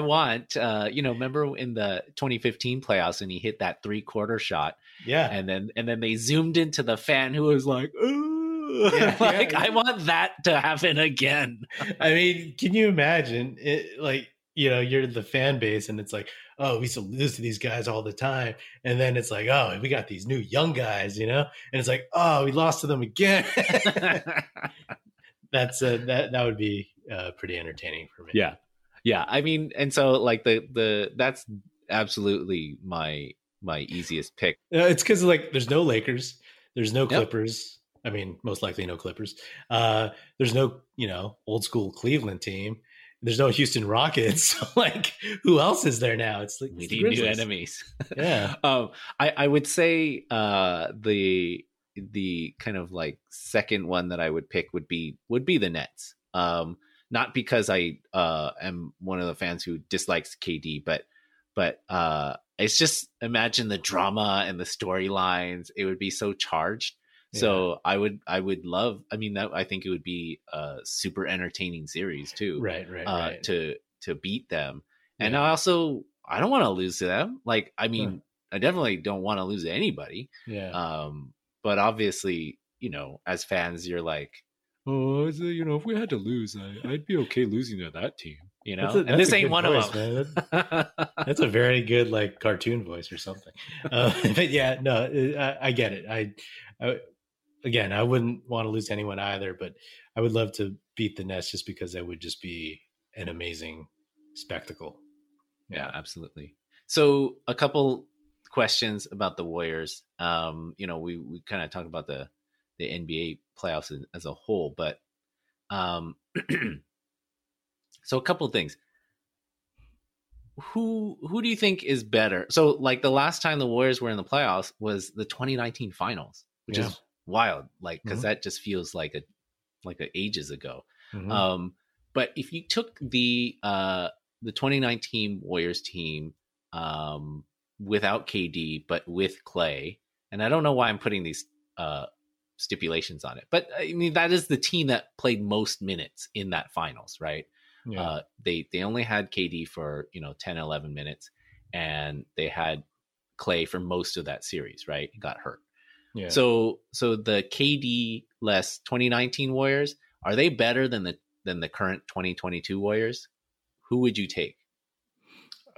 want you know, remember in the 2015 playoffs and he hit that 3-quarter shot, and then they zoomed into the fan who was like, ooh, I want that to happen again. I mean, can you imagine it? Like, you know, you're the fan base and it's like, oh, we used to lose to these guys all the time. And then it's like, oh, we got these new young guys, you know? And it's like, oh, we lost to them again. That's that would be pretty entertaining for me. Yeah. I mean, and so like that's absolutely my easiest pick. It's because like there's no Lakers, there's no Clippers. Yep. I mean, most likely no Clippers. There's no, you know, old school Cleveland team. There's no Houston Rockets. So like, who else is there now? It's like, we need new enemies. Yeah. I would say the kind of like second one that I would pick would be the Nets. Not because I am one of the fans who dislikes KD, but it's just, imagine the drama and the storylines. It would be so charged. Yeah. So I would love, I mean, I think it would be a super entertaining series too, right. To beat them. And I don't want to lose to them. Like, I mean, I definitely don't want to lose to anybody. Yeah. But obviously, you know, as fans, you're like, oh, you know, if we had to lose, I'd be okay losing to that team, you know, and this ain't one of them. That's a very good, like cartoon voice or something. But yeah, no, I get it. Again, I wouldn't want to lose to anyone either, but I would love to beat the Nets just because that would just be an amazing spectacle. Yeah, absolutely. So a couple questions about the Warriors. We kind of talk about the NBA playoffs as a whole, but so a couple of things. Who do you think is better? So like the last time the Warriors were in the playoffs was the 2019 finals, which is wild. Like, cause that just feels like a ages ago. Mm-hmm. But if you took the 2019 Warriors team, without KD, but with Klay, and I don't know why I'm putting these, stipulations on it, but I mean, that is the team that played most minutes in that finals, right? Yeah. They only had KD for, 10, 11 minutes, and they had Klay for most of that series, right? He got hurt. Yeah. So the KD less 2019 Warriors, are they better than the current 2022 Warriors? Who would you take?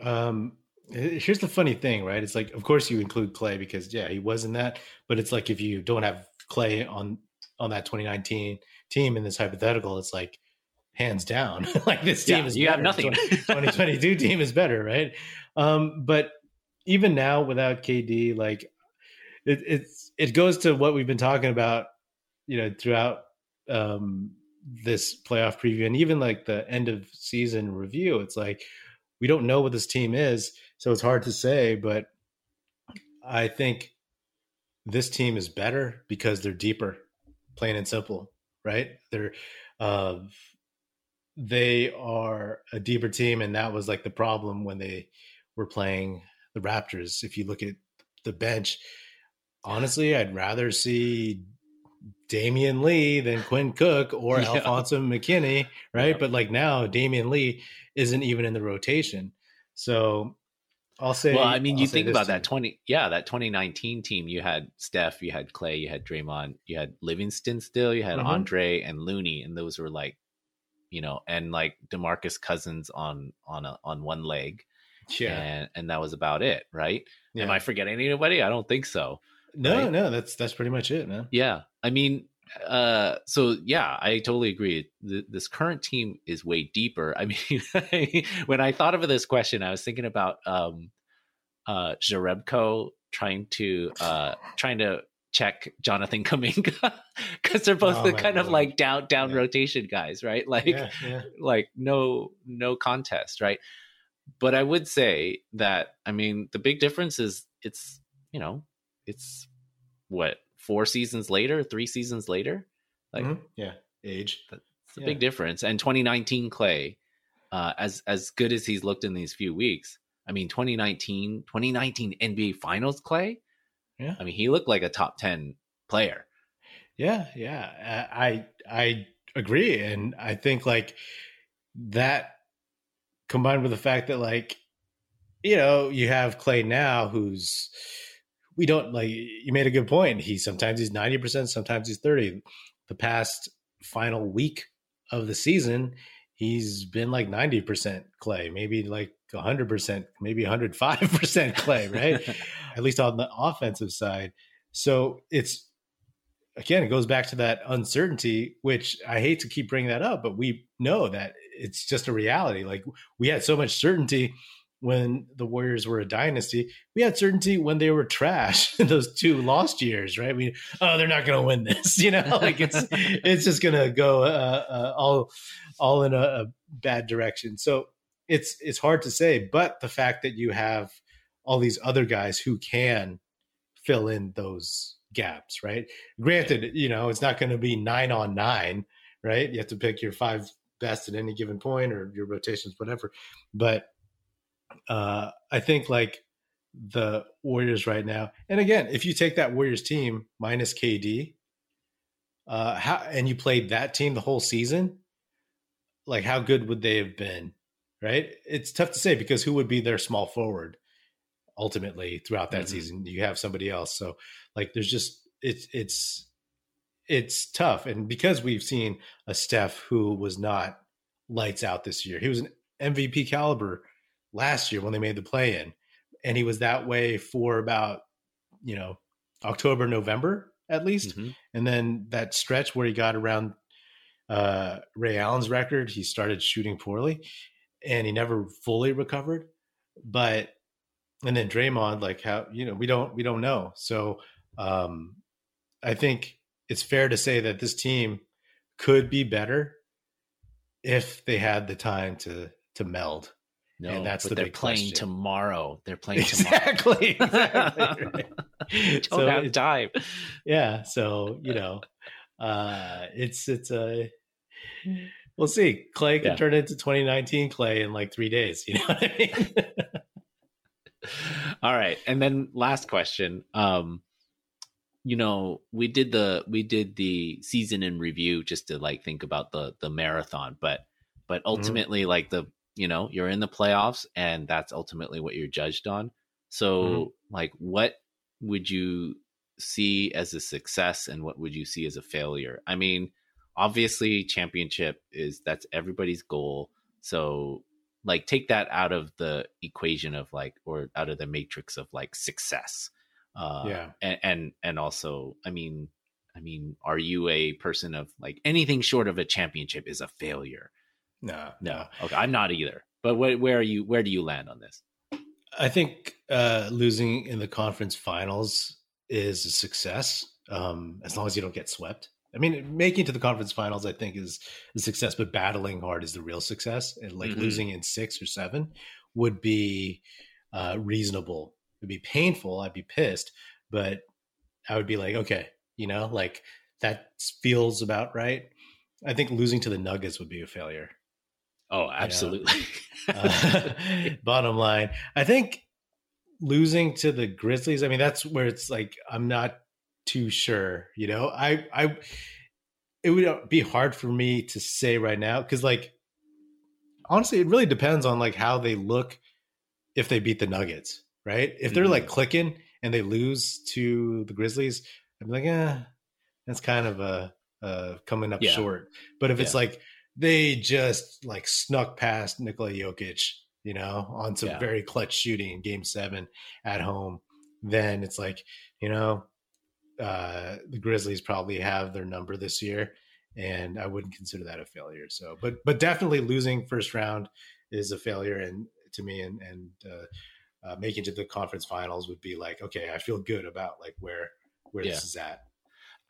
Here's the funny thing, right? It's like, of course you include Klay because he was in that, but it's like, if you don't have Klay on that 2019 team in this hypothetical, it's like, hands down, like this team is better. Have nothing. 2022 team is better, right? But even now without KD, like it goes to what we've been talking about, throughout this playoff preview and even like the end of season review. It's like, we don't know what this team is, so it's hard to say, but I think this team is better because they're deeper, plain and simple, right? They are a deeper team, and that was like the problem when they were playing the Raptors. If you look at the bench, honestly, I'd rather see Damian Lee than Quinn Cook or Alfonso McKinney, right? Yeah. But like now, Damian Lee isn't even in the rotation. So I'll say, well, I mean, you think about that that 2019 team. You had Steph, you had Klay, you had Draymond, you had Livingston still, you had Andre and Looney, and those were like, and like DeMarcus Cousins on one leg, and that was about it, right? Yeah. Am I forgetting anybody? I don't think so. No, that's pretty much it, man. Yeah, I mean, I totally agree. This current team is way deeper. I mean, when I thought of this question, I was thinking about Jarebko trying to check Jonathan Kuminga, because they're both down rotation guys, right? Like, like no contest, right? But I would say that, I mean, the big difference is it's what, 3 seasons later, like age. That's a big difference. And 2019 Klay, as good as he's looked in these few weeks, I mean, 2019 NBA Finals Klay. Yeah. I mean, he looked like a top 10 player. Yeah, yeah. I agree. And I think like that combined with the fact that like, you have Klay now who's, we don't like, you made a good point. Sometimes he's 90%, sometimes he's 30%. The past final week of the season, he's been like 90% Klay, maybe like 100%, maybe 105% Klay, right? At least on the offensive side. So it's, again, it goes back to that uncertainty, which I hate to keep bringing that up, but we know that it's just a reality. Like, we had so much certainty when the Warriors were a dynasty. We had certainty when they were trash in those 2 lost years, right? They're not going to win this, like it's just going to go all in a bad direction. So it's hard to say, but the fact that you have all these other guys who can fill in those gaps, right? Granted, it's not going to be 9-on-9, right? You have to pick your 5 best at any given point or your rotations, whatever. But I think like the Warriors right now, and again, if you take that Warriors team minus KD, and you played that team the whole season, like how good would they have been, right? It's tough to say because who would be their small forward ultimately throughout that season? You have somebody else. So like, there's just, it's tough. And because we've seen a Steph who was not lights out this year, he was an MVP caliber last year when they made the play-in, and he was that way for about, October, November at least. And then that stretch where he got around Ray Allen's record, he started shooting poorly. and he never fully recovered. But and then Draymond, like, how, you know, we don't know. So I think it's fair to say that this team could be better if they had the time to meld. No, and that's but the they're big playing question. Tomorrow. They're playing exactly, tomorrow. Exactly. Don't so have time. Yeah. So, you know, it's a, we'll see. Klay can turn into 2019 Klay in like 3 days. You know what I mean? All right. And then last question. You know, we did the season in review just to like think about the marathon, but ultimately like the, you know, you're in the playoffs and that's ultimately what you're judged on. So like, what would you see as a success and what would you see as a failure? I mean, obviously championship that's everybody's goal. So like, take that out of the equation of like, or out of the matrix of like success. And also, I mean, are you a person of like anything short of a championship is a failure? No. Okay. I'm not either. But where do you land on this? I think losing in the conference finals is a success. As long as you don't get swept. I mean, making it to the conference finals, I think, is a success, but battling hard is the real success. And like losing in 6 or 7 would be reasonable. It'd be painful. I'd be pissed, but I would be like, okay, you know, like that feels about right. I think losing to the Nuggets would be a failure. Oh, absolutely. You know? Bottom line, I think losing to the Grizzlies, I mean, that's where it's like, I'm not too sure, you know, it would be hard for me to say right now. 'Cause like, honestly, it really depends on like how they look if they beat the Nuggets. Right? If they're like clicking and they lose to the Grizzlies, I'm like, that's kind of a coming up short. But if it's like they just like snuck past Nikola Jokic, you know, on some very clutch shooting in Game 7 at home, then it's like, you know, the Grizzlies probably have their number this year, and I wouldn't consider that a failure. So, but definitely losing first round is a failure, and to me, and making it to the conference finals would be like, okay, I feel good about like where this is at.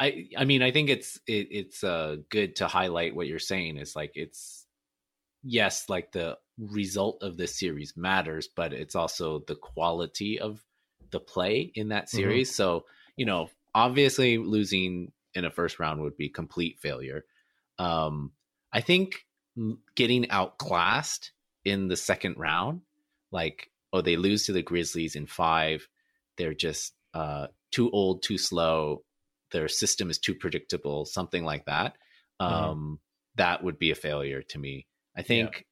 I mean, I think it's good to highlight what you're saying is like, it's yes, like the result of this series matters, but it's also the quality of the play in that series. So, you know, obviously losing in a first round would be complete failure. I think getting outclassed in the second round, like, oh, they lose to the Grizzlies in 5. They're just too old, too slow. Their system is too predictable, something like that. That would be a failure to me. I think,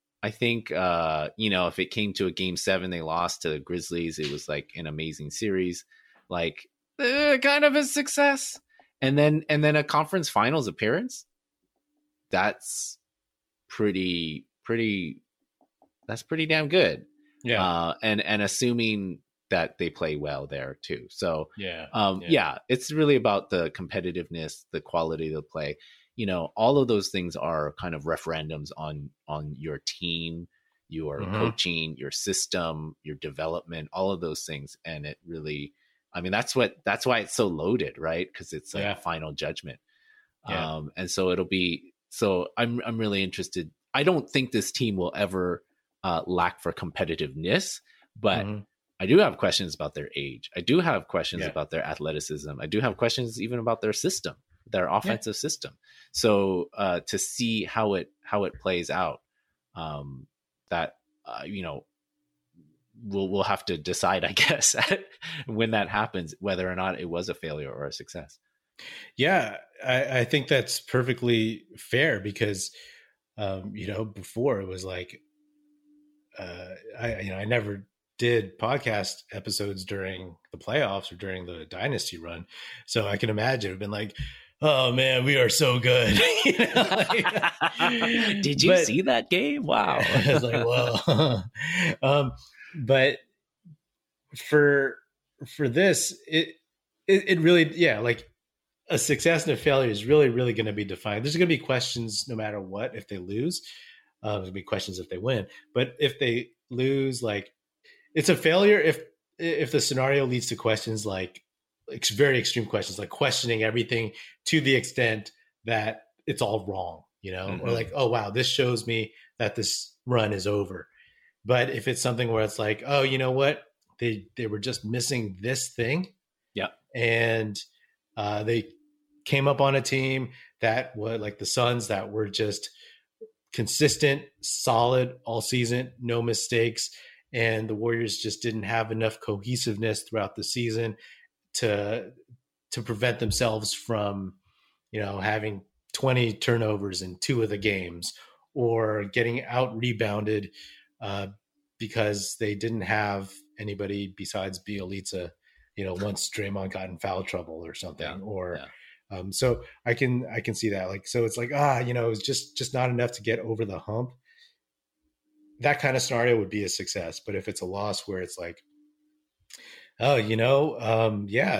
you know, if it came to a Game 7, they lost to the Grizzlies. It was like an amazing series, like kind of a success. And then a conference finals appearance. That's pretty damn good. Yeah. And assuming that they play well there too. So, it's really about the competitiveness, the quality of the play, you know, all of those things are kind of referendums on your team, your coaching, your system, your development, all of those things. And it really, I mean, that's why it's so loaded, right? 'Cause it's like a final judgment. Yeah. And so it'll be, so I'm really interested. I don't think this team will ever, lack for competitiveness, but I do have questions about their age. I do have questions about their athleticism. I do have questions even about their system, their offensive system. So to see how it plays out, you know, we'll have to decide, I guess, when that happens, whether or not it was a failure or a success. Yeah, I think that's perfectly fair because, you know, before it was like, I never did podcast episodes during the playoffs or during the dynasty run. So I can imagine it'd been like, oh man, we are so good. You know, like, did you see that game? Wow. I was like, whoa. But for this, it really, like a success and a failure is really, really going to be defined. There's going to be questions no matter what, if they lose, There'll be questions if they win, but if they lose, like, it's a failure if the scenario leads to questions like very extreme questions, like questioning everything to the extent that it's all wrong, you know, mm-hmm. or like, oh wow, this shows me that this run is over. But if it's something where it's like, oh, you know what, they were just missing this thing, yeah, and they came up on a team that was like the Suns, that were just consistent, solid all season, no mistakes, and the Warriors just didn't have enough cohesiveness throughout the season to prevent themselves from, you know, having 20 turnovers in two of the games, or getting out rebounded because they didn't have anybody besides Bielitsa, you know, once Draymond got in foul trouble or something, so I can see that. Like, so it's like, you know, it's just not enough to get over the hump. That kind of scenario would be a success. But if it's a loss where it's like, oh, you know,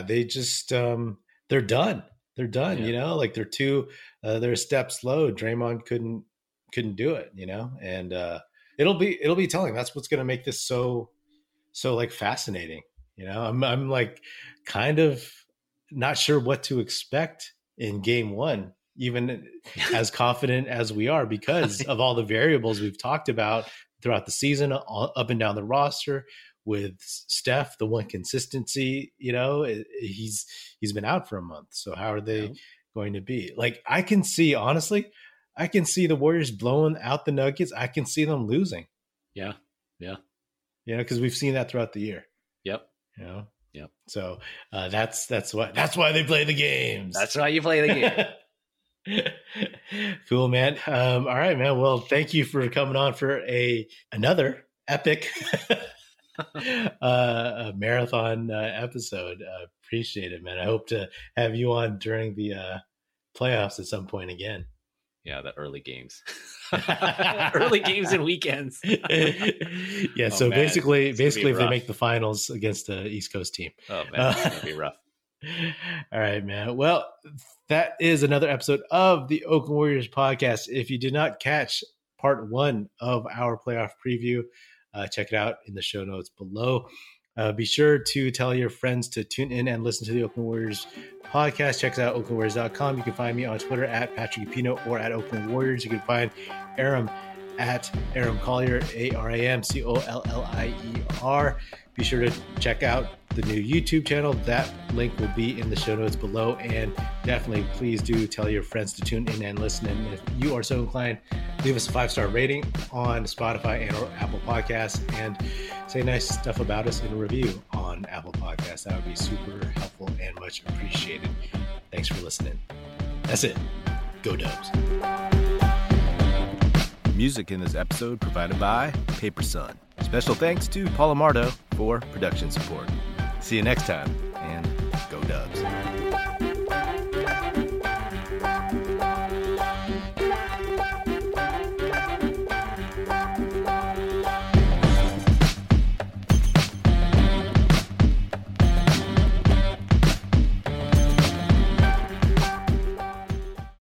they just, they're done. They're done, you know, like they're a step slow. Draymond couldn't do it, you know, and it'll be telling. That's what's going to make this so like fascinating. You know, I'm like kind of not sure what to expect in game one, even as confident as we are, because of all the variables we've talked about throughout the season, up and down the roster. With Steph, the one consistency, you know, he's been out for a month. So how are they going to be? Like, I can see the Warriors blowing out the Nuggets. I can see them losing. Yeah. Yeah. You know, because we've seen that throughout the year. Yep. You know? Yep. So that's why they play the games. That's why you play the game. Cool, man. All right, man. Well, thank you for coming on for another epic a marathon episode. Appreciate it, man. I hope to have you on during the playoffs at some point again. Yeah, the early games. Early games and weekends. Yeah, so man. Basically if they make the finals against the East Coast team. Oh, man, it's going to be rough. All right, man. Well, that is another episode of the Oakland Warriors podcast. If you did not catch part one of our playoff preview, check it out in the show notes below. Be sure to tell your friends to tune in and listen to the Oakland Warriors podcast. Check us out, oaklandwarriors.com. You can find me on Twitter at Patrick Upino or at Oakland Warriors. You can find Aram at Aram Collier, AramCollier. Be sure to check out the new YouTube channel. That link will be in the show notes below. And definitely please do tell your friends to tune in and listen. And if you are so inclined, leave us a 5-star rating on Spotify and or Apple Podcasts, and say nice stuff about us in a review on Apple Podcasts. That would be super helpful and much appreciated. Thanks for listening. That's it. Go Dubs. Music in this episode provided by Paper Sun. Special thanks to Paul Amardo for production support. See you next time, and go Dubs.